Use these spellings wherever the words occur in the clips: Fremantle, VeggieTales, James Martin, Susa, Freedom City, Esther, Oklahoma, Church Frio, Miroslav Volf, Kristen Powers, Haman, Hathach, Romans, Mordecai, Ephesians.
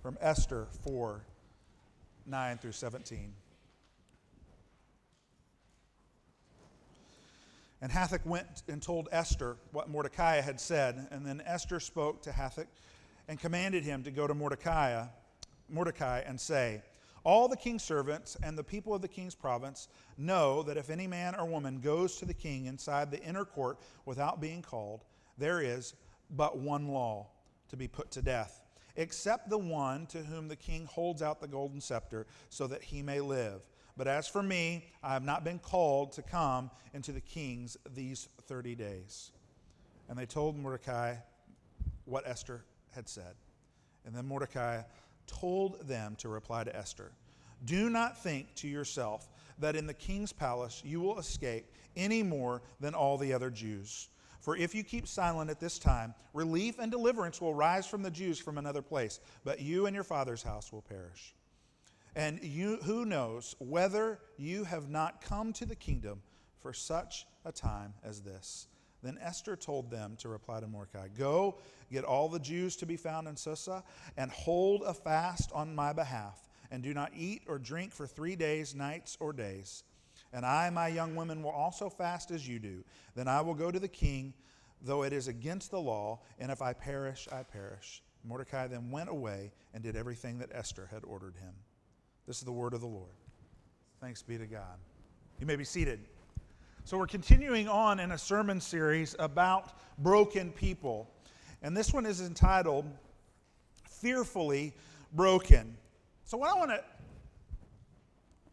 from Esther 4:9 through 17. And Hathach went and told Esther what Mordecai had said, and then Esther spoke to Hathach and commanded him to go to Mordecai and say, "All the king's servants and the people of the king's province know that if any man or woman goes to the king inside the inner court without being called, there is but one law to be put to death, except the one to whom the king holds out the golden scepter so that he may live. But as for me, I have not been called to come into the king's these 30 days." And they told Mordecai what Esther had said. And then Mordecai told them to reply to Esther, "Do not think to yourself that in the king's palace you will escape any more than all the other Jews. For if you keep silent at this time, relief and deliverance will rise from the Jews from another place, but you and your father's house will perish. And you, who knows whether you have not come to the kingdom for such a time as this." Then Esther told them to reply to Mordecai, "Go, get all the Jews to be found in Susa, and hold a fast on my behalf, and do not eat or drink for 3 days, nights or days. And I, my young women, will also fast as you do. Then I will go to the king, though it is against the law, and if I perish, I perish." Mordecai then went away and did everything that Esther had ordered him. This is the word of the Lord. Thanks be to God. You may be seated. So we're continuing on in a sermon series about broken people. And this one is entitled, Fearfully Broken. So what I want to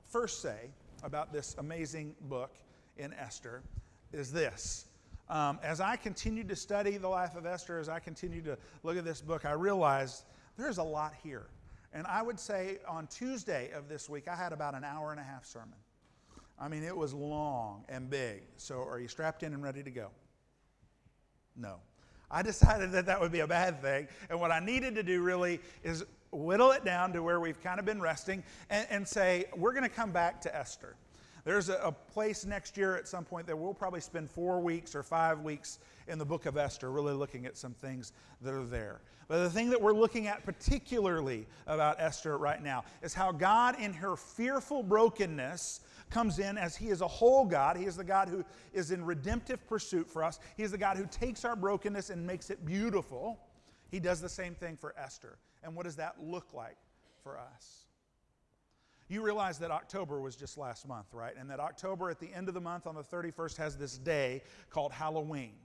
first say about this amazing book in Esther is this. As I continued to study the life of Esther, as I continued to look at this book, I realized there's a lot here. And I would say on Tuesday of this week, I had about an hour and a half sermon. I mean, it was long and big. So are you strapped in and ready to go? No. I decided that would be a bad thing. And what I needed to do really is whittle it down to where we've kind of been resting and say, we're going to come back to Esther. There's a place next year at some point that we'll probably spend 4 weeks or 5 weeks in the book of Esther really looking at some things that are there. But the thing that we're looking at particularly about Esther right now is how God in her fearful brokenness comes in as He is a whole God. He is the God who is in redemptive pursuit for us. He is the God who takes our brokenness and makes it beautiful. He does the same thing for Esther. And what does that look like for us? You realize that October was just last month, right? And that October at the end of the month on the 31st has this day called Halloween.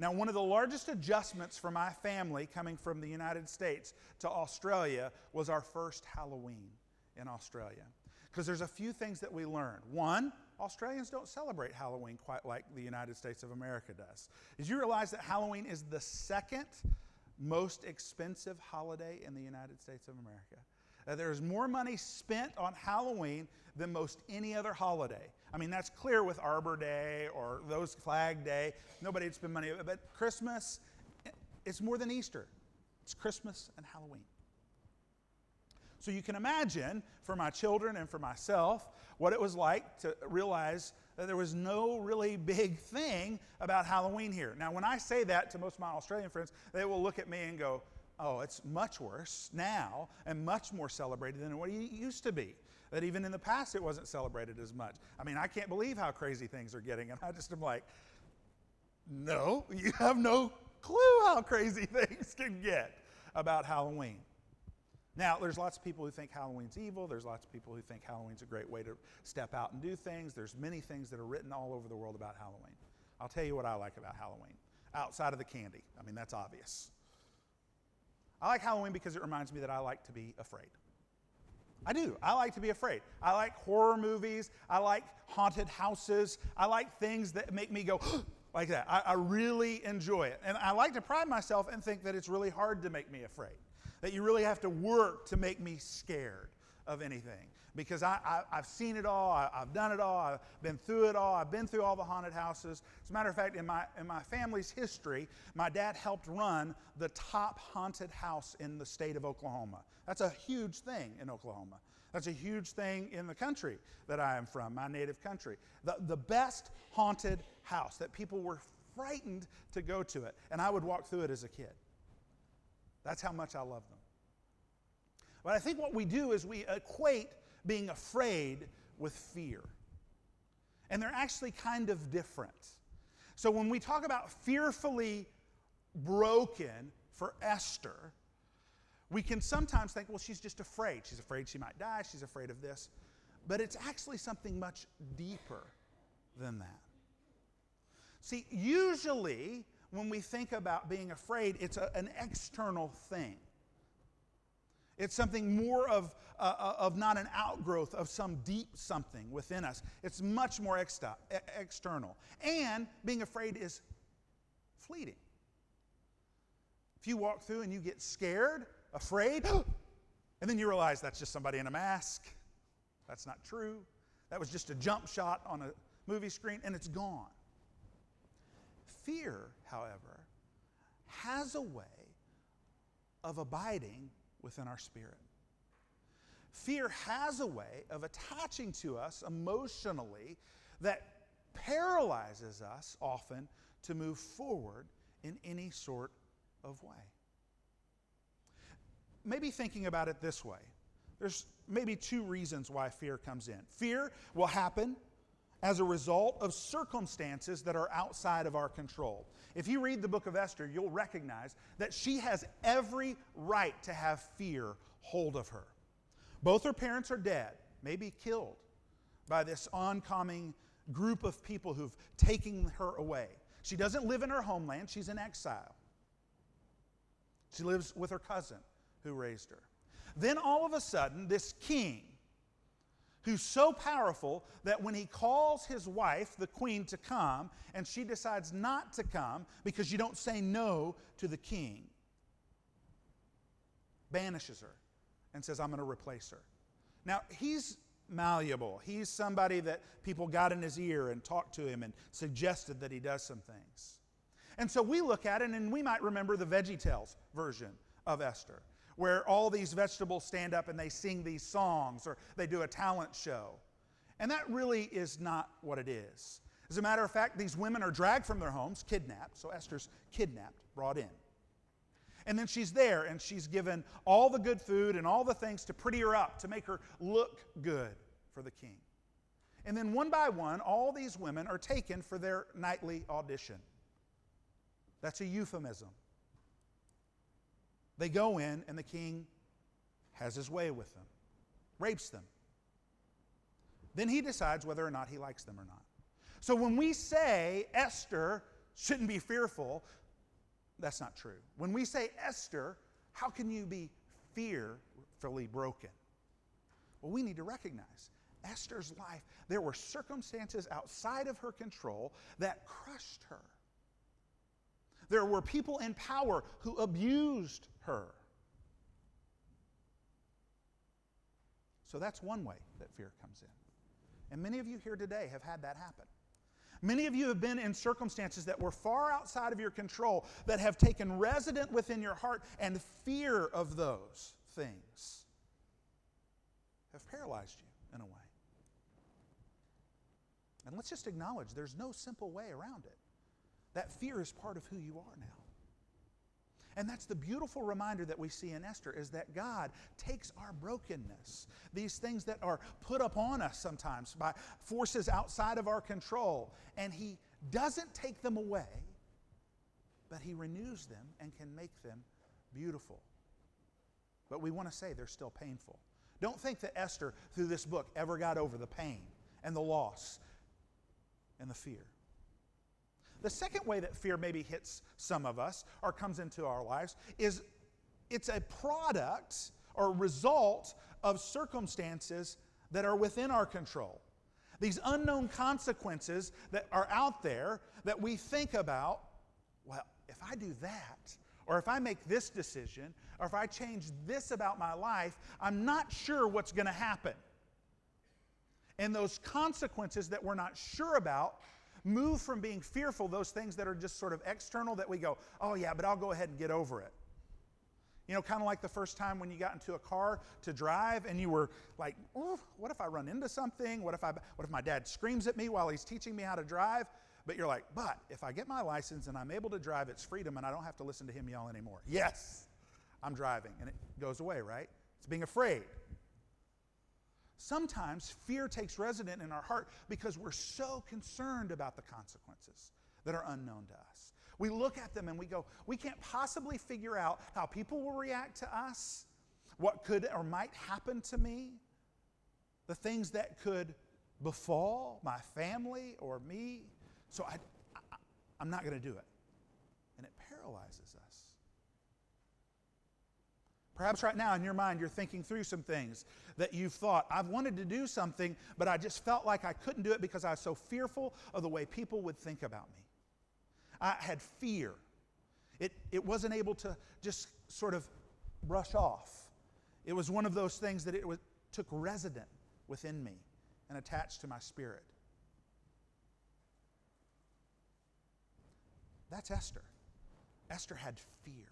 Now, one of the largest adjustments for my family coming from the United States to Australia was our first Halloween in Australia. Because there's a few things that we learned. One, Australians don't celebrate Halloween quite like the United States of America does. Did you realize that Halloween is the second most expensive holiday in the United States of America? There's more money spent on Halloween than most any other holiday. I mean, that's clear with Arbor Day or those Flag Day. Nobody would spend money. But Christmas, it's more than Easter. It's Christmas and Halloween. So you can imagine for my children and for myself what it was like to realize that there was no really big thing about Halloween here. Now, when I say that to most of my Australian friends, they will look at me and go, "Oh, it's much worse now and much more celebrated than what it used to be." That even in the past, it wasn't celebrated as much. I mean, I can't believe how crazy things are getting. And I just am like, no, you have no clue how crazy things can get about Halloween. Now, there's lots of people who think Halloween's evil. There's lots of people who think Halloween's a great way to step out and do things. There's many things that are written all over the world about Halloween. I'll tell you what I like about Halloween, outside of the candy. I mean, that's obvious. I like Halloween because it reminds me that I like to be afraid. I do. I like to be afraid. I like horror movies. I like haunted houses. I like things that make me go like that. I really enjoy it. And I like to pride myself and think that it's really hard to make me afraid, that you really have to work to make me scared of anything. Because I've seen it all. I've done it all. I've been through it all. I've been through all the haunted houses. As a matter of fact, in my family's history, my dad helped run the top haunted house in the state of Oklahoma. That's a huge thing in Oklahoma. That's a huge thing in the country that I am from, my native country. The best haunted house that people were frightened to go to it. And I would walk through it as a kid. That's how much I love them. But I think what we do is we equate being afraid with fear. And they're actually kind of different. So when we talk about fearfully broken for Esther, we can sometimes think, well, she's just afraid. She's afraid she might die. She's afraid of this. But it's actually something much deeper than that. See, usually when we think about being afraid, it's an external thing. It's something more of not an outgrowth of some deep something within us. It's much more external. And being afraid is fleeting. If you walk through and you get scared, afraid, and then you realize that's just somebody in a mask. That's not true. That was just a jump shot on a movie screen, and it's gone. Fear, however, has a way of abiding within our spirit. Fear has a way of attaching to us emotionally that paralyzes us often to move forward in any sort of way. Maybe thinking about it this way, there's maybe two reasons why fear comes in. Fear will happen as a result of circumstances that are outside of our control. If you read the book of Esther, you'll recognize that she has every right to have fear hold of her. Both her parents are dead, maybe killed by this oncoming group of people who've taken her away. She doesn't live in her homeland, she's in exile. She lives with her cousin who raised her. Then all of a sudden, this king, who's so powerful that when he calls his wife, the queen, to come, and she decides not to come because you don't say no to the king, banishes her and says, I'm going to replace her. Now, he's malleable. He's somebody that people got in his ear and talked to him and suggested that he does some things. And so we look at it, and we might remember the VeggieTales version of Esther, where all these vegetables stand up and they sing these songs or they do a talent show. And that really is not what it is. As a matter of fact, these women are dragged from their homes, kidnapped. So Esther's kidnapped, brought in. And then she's there and she's given all the good food and all the things to pretty her up, to make her look good for the king. And then one by one, all these women are taken for their nightly audition. That's a euphemism. They go in, and the king has his way with them, rapes them. Then he decides whether or not he likes them or not. So when we say Esther shouldn't be fearful, that's not true. When we say Esther, how can you be fearfully broken? Well, we need to recognize Esther's life, there were circumstances outside of her control that crushed her. There were people in power who abused her. So that's one way that fear comes in. And many of you here today have had that happen. Many of you have been in circumstances that were far outside of your control, that have taken resident within your heart, and fear of those things have paralyzed you in a way. And let's just acknowledge there's no simple way around it. That fear is part of who you are now. And that's the beautiful reminder that we see in Esther, is that God takes our brokenness, these things that are put upon us sometimes by forces outside of our control, and he doesn't take them away, but he renews them and can make them beautiful. But we want to say they're still painful. Don't think that Esther, through this book, ever got over the pain and the loss and the fear. The second way that fear maybe hits some of us or comes into our lives is it's a product or result of circumstances that are within our control. These unknown consequences that are out there that we think about, well, if I do that, or if I make this decision, or if I change this about my life, I'm not sure what's going to happen. And those consequences that we're not sure about move from being fearful, those things that are just sort of external that we go, oh yeah, but I'll go ahead and get over it. You know, kind of like the first time when you got into a car to drive and you were like, oh, what if I run into something? What if my dad screams at me while he's teaching me how to drive? But you're like, but if I get my license and I'm able to drive, it's freedom and I don't have to listen to him yell anymore. Yes, I'm driving. And it goes away, right? It's being afraid. Sometimes fear takes residence in our heart because we're so concerned about the consequences that are unknown to us. We look at them and we go, we can't possibly figure out how people will react to us, what could or might happen to me, the things that could befall my family or me. So I'm not going to do it. And it paralyzes us. Perhaps right now in your mind you're thinking through some things that you've thought, I've wanted to do something, but I just felt like I couldn't do it because I was so fearful of the way people would think about me. I had fear. It wasn't able to just sort of brush off. It was one of those things that took resident within me and attached to my spirit. That's Esther. Esther had fear,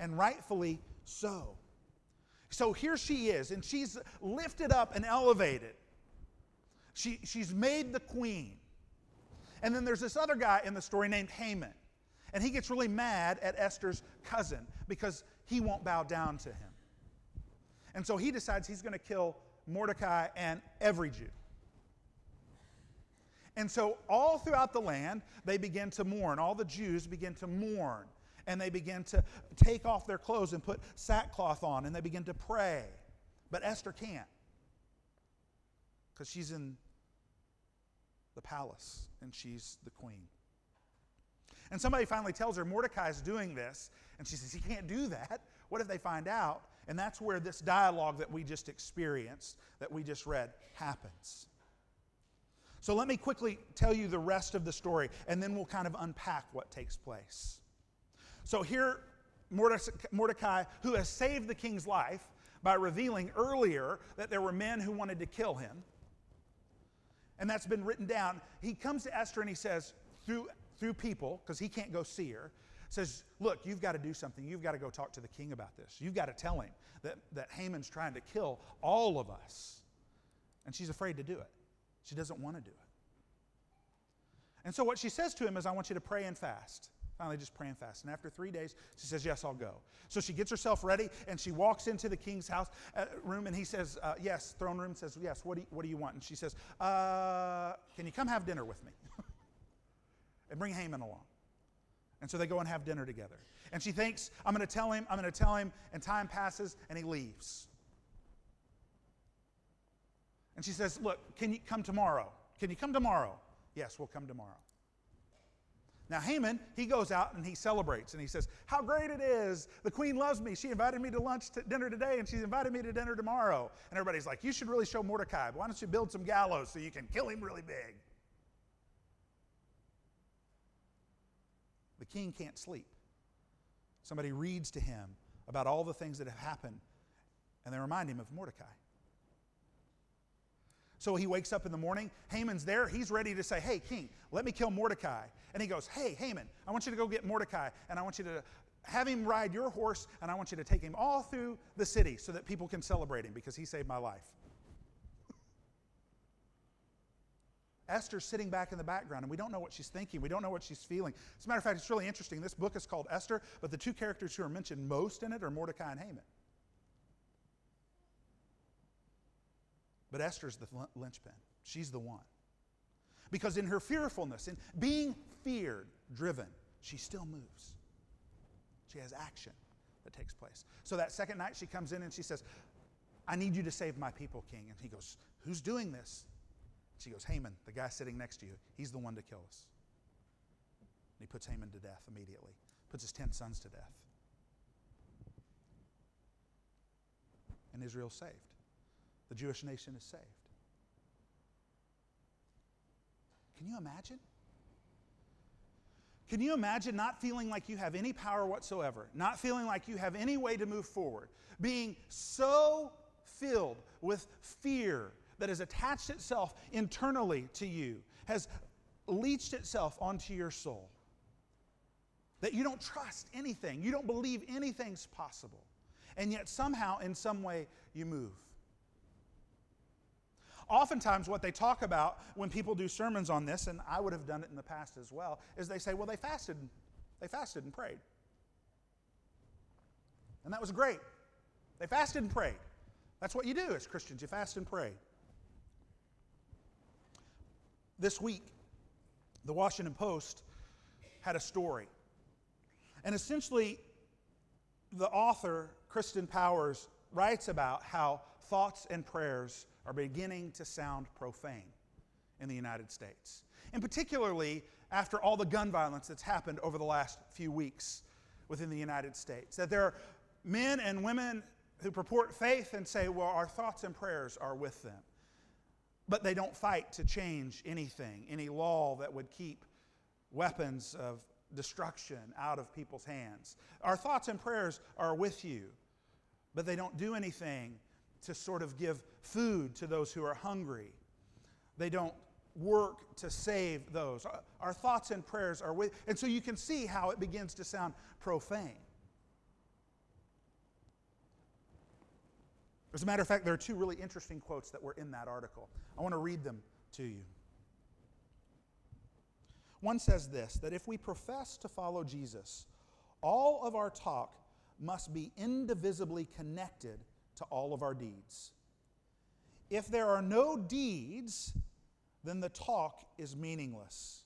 and rightfully so. So here she is, and she's lifted up and elevated. She's made the queen. And then there's this other guy in the story named Haman, and he gets really mad at Esther's cousin because he won't bow down to him. And so he decides he's going to kill Mordecai and every Jew. And so all throughout the land, they begin to mourn. All the Jews begin to mourn. And they begin to take off their clothes and put sackcloth on, and they begin to pray. But Esther can't, because she's in the palace, and she's the queen. And somebody finally tells her, Mordecai's doing this, and she says, he can't do that. What if they find out? And that's where this dialogue that we just experienced, that we just read, happens. So let me quickly tell you the rest of the story, and then we'll kind of unpack what takes place. So here, Mordecai, who has saved the king's life by revealing earlier that there were men who wanted to kill him, and that's been written down, he comes to Esther and he says, through people, because he can't go see her, says, look, you've got to do something. You've got to go talk to the king about this. You've got to tell him that Haman's trying to kill all of us. And she's afraid to do it. She doesn't want to do it. And so what she says to him is, I want you to pray and fast. Finally, just pray and fast. And after 3 days, she says, yes, I'll go. So she gets herself ready, and she walks into the king's room, and he says, yes, throne room, says, yes, what do you want? And she says, can you come have dinner with me? And bring Haman along. And so they go and have dinner together. And she thinks, I'm going to tell him, and time passes, and he leaves. And she says, look, can you come tomorrow? Can you come tomorrow? Yes, we'll come tomorrow. Now Haman, he goes out and he celebrates and he says, how great it is. The queen loves me. She invited me to dinner today, and she's invited me to dinner tomorrow. And everybody's like, you should really show Mordecai. Why don't you build some gallows so you can kill him really big? The king can't sleep. Somebody reads to him about all the things that have happened, and they remind him of Mordecai. So he wakes up in the morning. Haman's there. He's ready to say, hey, king, let me kill Mordecai. And he goes, hey, Haman, I want you to go get Mordecai, and I want you to have him ride your horse, and I want you to take him all through the city so that people can celebrate him because he saved my life. Esther's sitting back in the background, and we don't know what she's thinking. We don't know what she's feeling. As a matter of fact, it's really interesting. This book is called Esther, but the two characters who are mentioned most in it are Mordecai and Haman. But Esther's the linchpin. She's the one. Because in her fearfulness, in being feared, driven, she still moves. She has action that takes place. So that second night she comes in and she says, I need you to save my people, king. And he goes, who's doing this? She goes, Haman, the guy sitting next to you. He's the one to kill us. And he puts Haman to death immediately. Puts his 10 sons to death. And Israel's saved. The Jewish nation is saved. Can you imagine? Can you imagine not feeling like you have any power whatsoever, not feeling like you have any way to move forward, being so filled with fear that has attached itself internally to you, has leached itself onto your soul, that you don't trust anything, you don't believe anything's possible, and yet somehow, in some way, you move? Oftentimes what they talk about when people do sermons on this, and I would have done it in the past as well, is they say, well, they fasted and prayed. And that was great. They fasted and prayed. That's what you do as Christians. You fast and pray. This week, the Washington Post had a story. And essentially, the author, Kristen Powers, writes about how thoughts and prayers are beginning to sound profane in the United States. And particularly after all the gun violence that's happened over the last few weeks within the United States. That there are men and women who purport faith and say, well, our thoughts and prayers are with them. But they don't fight to change anything, any law that would keep weapons of destruction out of people's hands. Our thoughts and prayers are with you, but they don't do anything to sort of give food to those who are hungry. They don't work to save those. Our thoughts and prayers are with, and so you can see how it begins to sound profane. As a matter of fact, there are two really interesting quotes that were in that article. I want to read them to you. One says this, that if we profess to follow Jesus, all of our talk must be indivisibly connected to all of our deeds. If there are no deeds, then the talk is meaningless.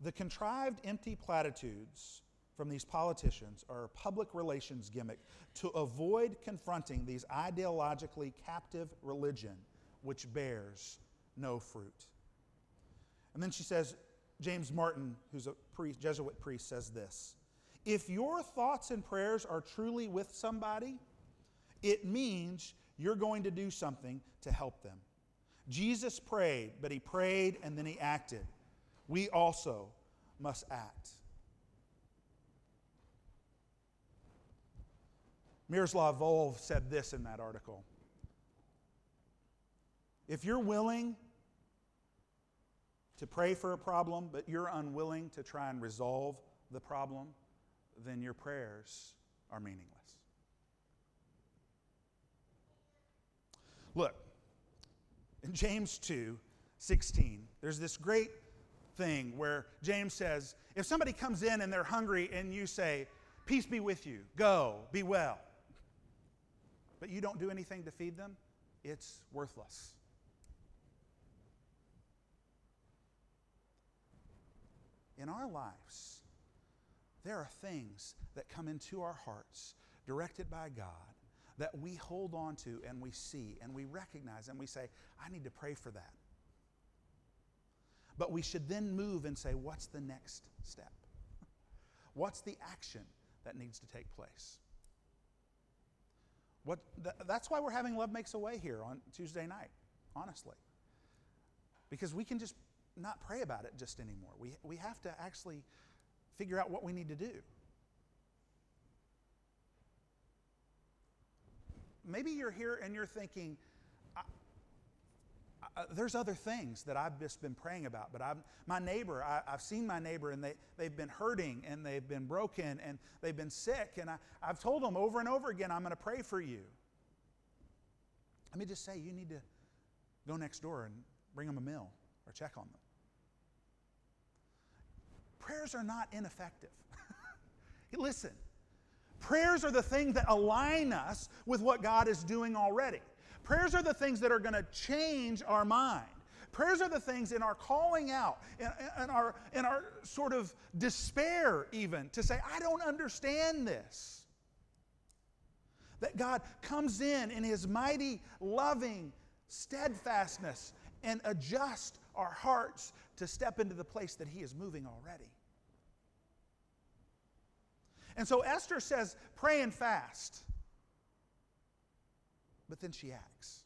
The contrived empty platitudes from these politicians are a public relations gimmick to avoid confronting these ideologically captive religion which bears no fruit. And then she says, James Martin, who's a Jesuit priest, says this, if your thoughts and prayers are truly with somebody, it means you're going to do something to help them. Jesus prayed, but he prayed and then he acted. We also must act. Miroslav Volf said this in that article. If you're willing to pray for a problem, but you're unwilling to try and resolve the problem, then your prayers are meaningless. Look, in James 2:16, there's this great thing where James says, if somebody comes in and they're hungry and you say, peace be with you, go, be well, but you don't do anything to feed them, it's worthless. In our lives, there are things that come into our hearts, directed by God, that we hold on to and we see and we recognize and we say, I need to pray for that. But we should then move and say, what's the next step? What's the action that needs to take place? That's why we're having Love Makes a Way here on Tuesday night, honestly. Because we can just not pray about it just anymore. We have to actually figure out what we need to do. Maybe you're here and you're thinking, there's other things that I've just been praying about, but I've seen my neighbor and they've been hurting and they've been broken and they've been sick, and I've told them over and over again, I'm going to pray for you. Let me just say, you need to go next door and bring them a meal or check on them. Prayers are not ineffective. Listen, prayers are the things that align us with what God is doing already. Prayers are the things that are going to change our mind. Prayers are the things in our calling out, in our sort of despair even, to say, I don't understand this. That God comes in His mighty, loving steadfastness and adjusts our hearts to step into the place that He is moving already. And so Esther says, pray and fast. But then she acts.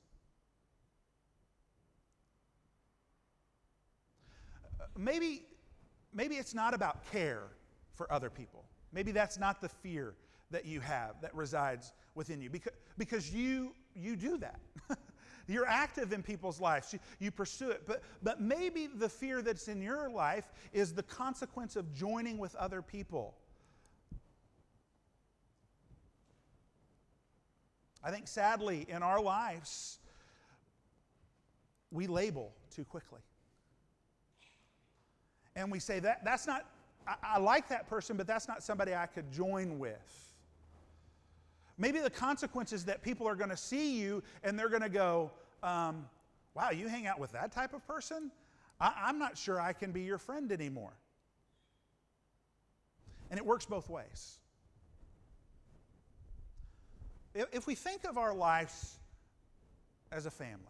Maybe it's not about care for other people. Maybe that's not the fear that you have that resides within you. Because you do that. You're active in people's lives. You pursue it. But maybe the fear that's in your life is the consequence of joining with other people. I think sadly in our lives, we label too quickly. And we say, that's not, I like that person, but that's not somebody I could join with. Maybe the consequence is that people are going to see you and they're going to go, wow, you hang out with that type of person? I'm not sure I can be your friend anymore. And it works both ways. If we think of our lives as a family,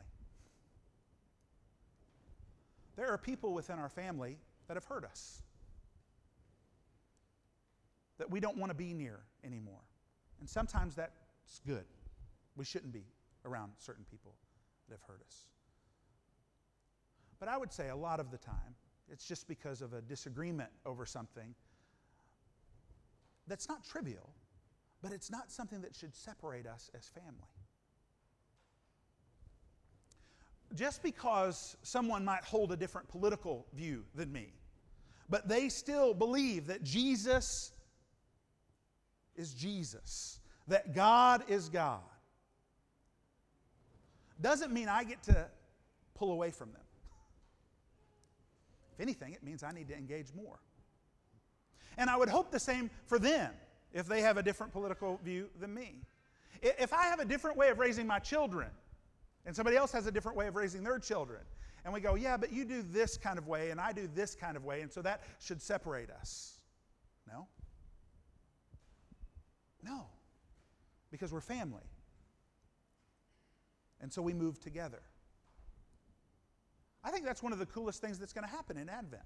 there are people within our family that have hurt us, that we don't want to be near anymore. And sometimes that's good. We shouldn't be around certain people that have hurt us. But I would say a lot of the time, it's just because of a disagreement over something that's not trivial, but it's not something that should separate us as family. Just because someone might hold a different political view than me, but they still believe that Jesus is Jesus, that God is God, doesn't mean I get to pull away from them. If anything, it means I need to engage more. And I would hope the same for them if they have a different political view than me. If I have a different way of raising my children, and somebody else has a different way of raising their children, and we go, yeah, but you do this kind of way, and I do this kind of way, and so that should separate us. No. No. Because we're family. And so we move together. I think that's one of the coolest things that's going to happen in Advent,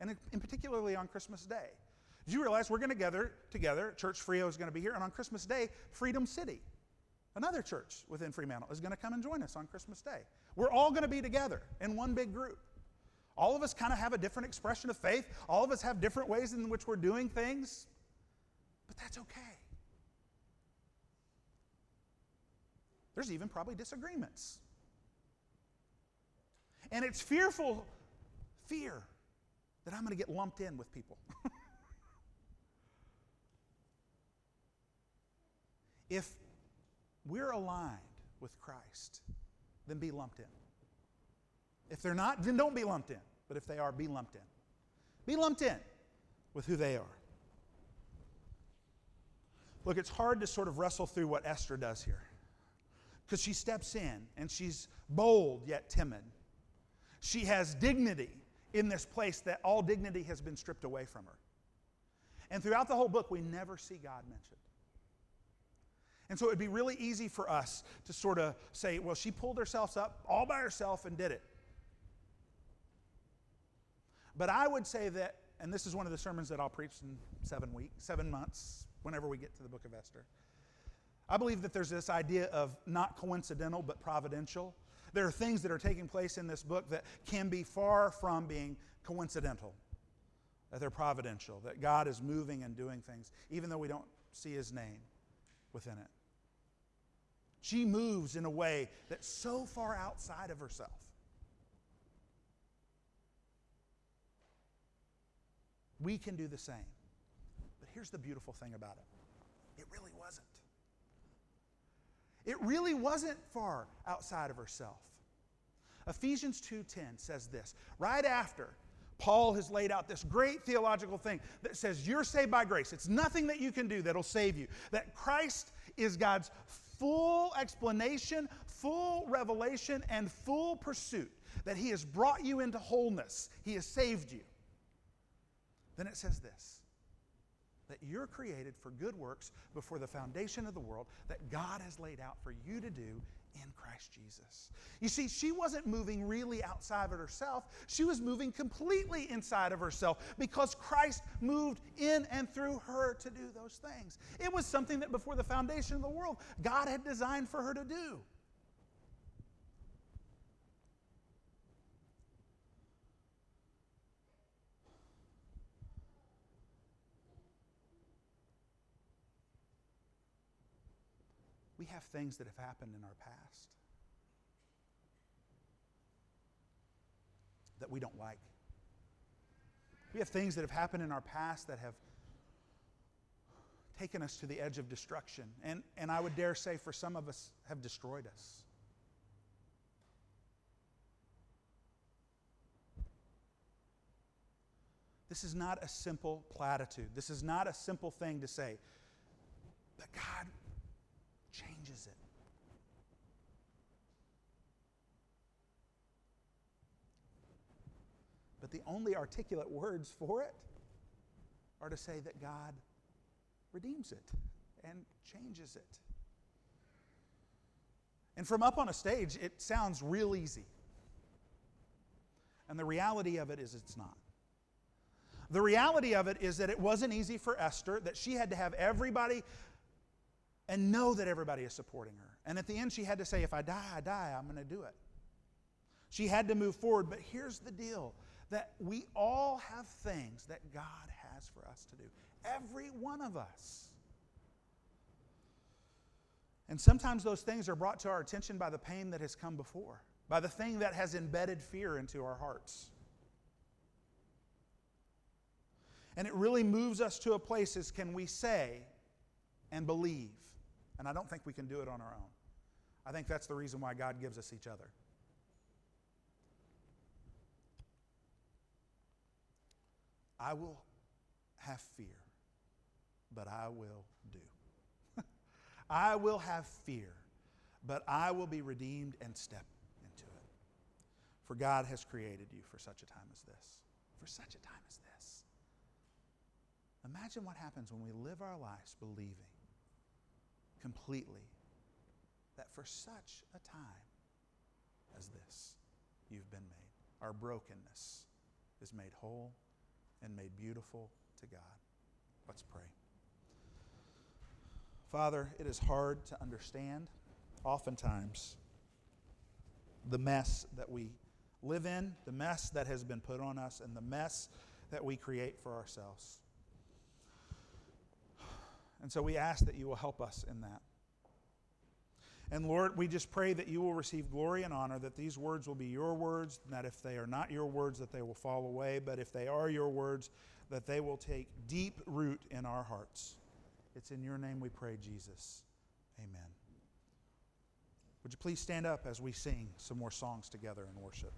and in particularly on Christmas Day. Did you realize we're going to gather together? Church Frio is going to be here, and on Christmas Day, Freedom City, another church within Fremantle, is going to come and join us on Christmas Day. We're all going to be together in one big group. All of us kind of have a different expression of faith. All of us have different ways in which we're doing things, but that's okay. There's even probably disagreements. And it's fear that I'm going to get lumped in with people. If we're aligned with Christ, then be lumped in. If they're not, then don't be lumped in. But if they are, be lumped in. Be lumped in with who they are. Look, it's hard to sort of wrestle through what Esther does here, because she steps in and she's bold yet timid. She has dignity in this place that all dignity has been stripped away from her. And throughout the whole book, we never see God mentioned. And so it would be really easy for us to sort of say, well, she pulled herself up all by herself and did it. But I would say that, and this is one of the sermons that I'll preach in 7 months, whenever we get to the book of Esther. I believe that there's this idea of not coincidental but providential. There are things that are taking place in this book that can be far from being coincidental, that they're providential, that God is moving and doing things, even though we don't see his name within it. She moves in a way that's so far outside of herself. We can do the same. But here's the beautiful thing about it. It really wasn't. It really wasn't far outside of herself. Ephesians 2:10 says this. Right after Paul has laid out this great theological thing that says you're saved by grace. It's nothing that you can do that'll save you. That Christ is God's full explanation, full revelation, and full pursuit. That he has brought you into wholeness. He has saved you. Then it says this. That you're created for good works before the foundation of the world that God has laid out for you to do in Christ Jesus. You see, she wasn't moving really outside of herself. She was moving completely inside of herself because Christ moved in and through her to do those things. It was something that before the foundation of the world, God had designed for her to do. We have things that have happened in our past that we don't like. We have things that have happened in our past that have taken us to the edge of destruction. And I would dare say for some of us have destroyed us. This is not a simple platitude. This is not a simple thing to say. But God changes it. But the only articulate words for it are to say that God redeems it and changes it. And from up on a stage, it sounds real easy. And the reality of it is it's not. The reality of it is that it wasn't easy for Esther, that she had to have everybody and know that everybody is supporting her. And at the end, she had to say, if I die, I die, I'm going to do it. She had to move forward, but here's the deal, that we all have things that God has for us to do. Every one of us. And sometimes those things are brought to our attention by the pain that has come before, by the thing that has embedded fear into our hearts. And it really moves us to a place as can we say and believe. And I don't think we can do it on our own. I think that's the reason why God gives us each other. I will have fear, but I will do. I will have fear, but I will be redeemed and step into it. For God has created you for such a time as this. For such a time as this. Imagine what happens when we live our lives believing completely that for such a time as this, you've been made. Our brokenness is made whole and made beautiful to God. Let's pray. Father, it is hard to understand, oftentimes, the mess that we live in, the mess that has been put on us, and the mess that we create for ourselves. And so we ask that you will help us in that. And Lord, we just pray that you will receive glory and honor, that these words will be your words, and that if they are not your words, that they will fall away, but if they are your words, that they will take deep root in our hearts. It's in your name we pray, Jesus. Amen. Would you please stand up as we sing some more songs together in worship?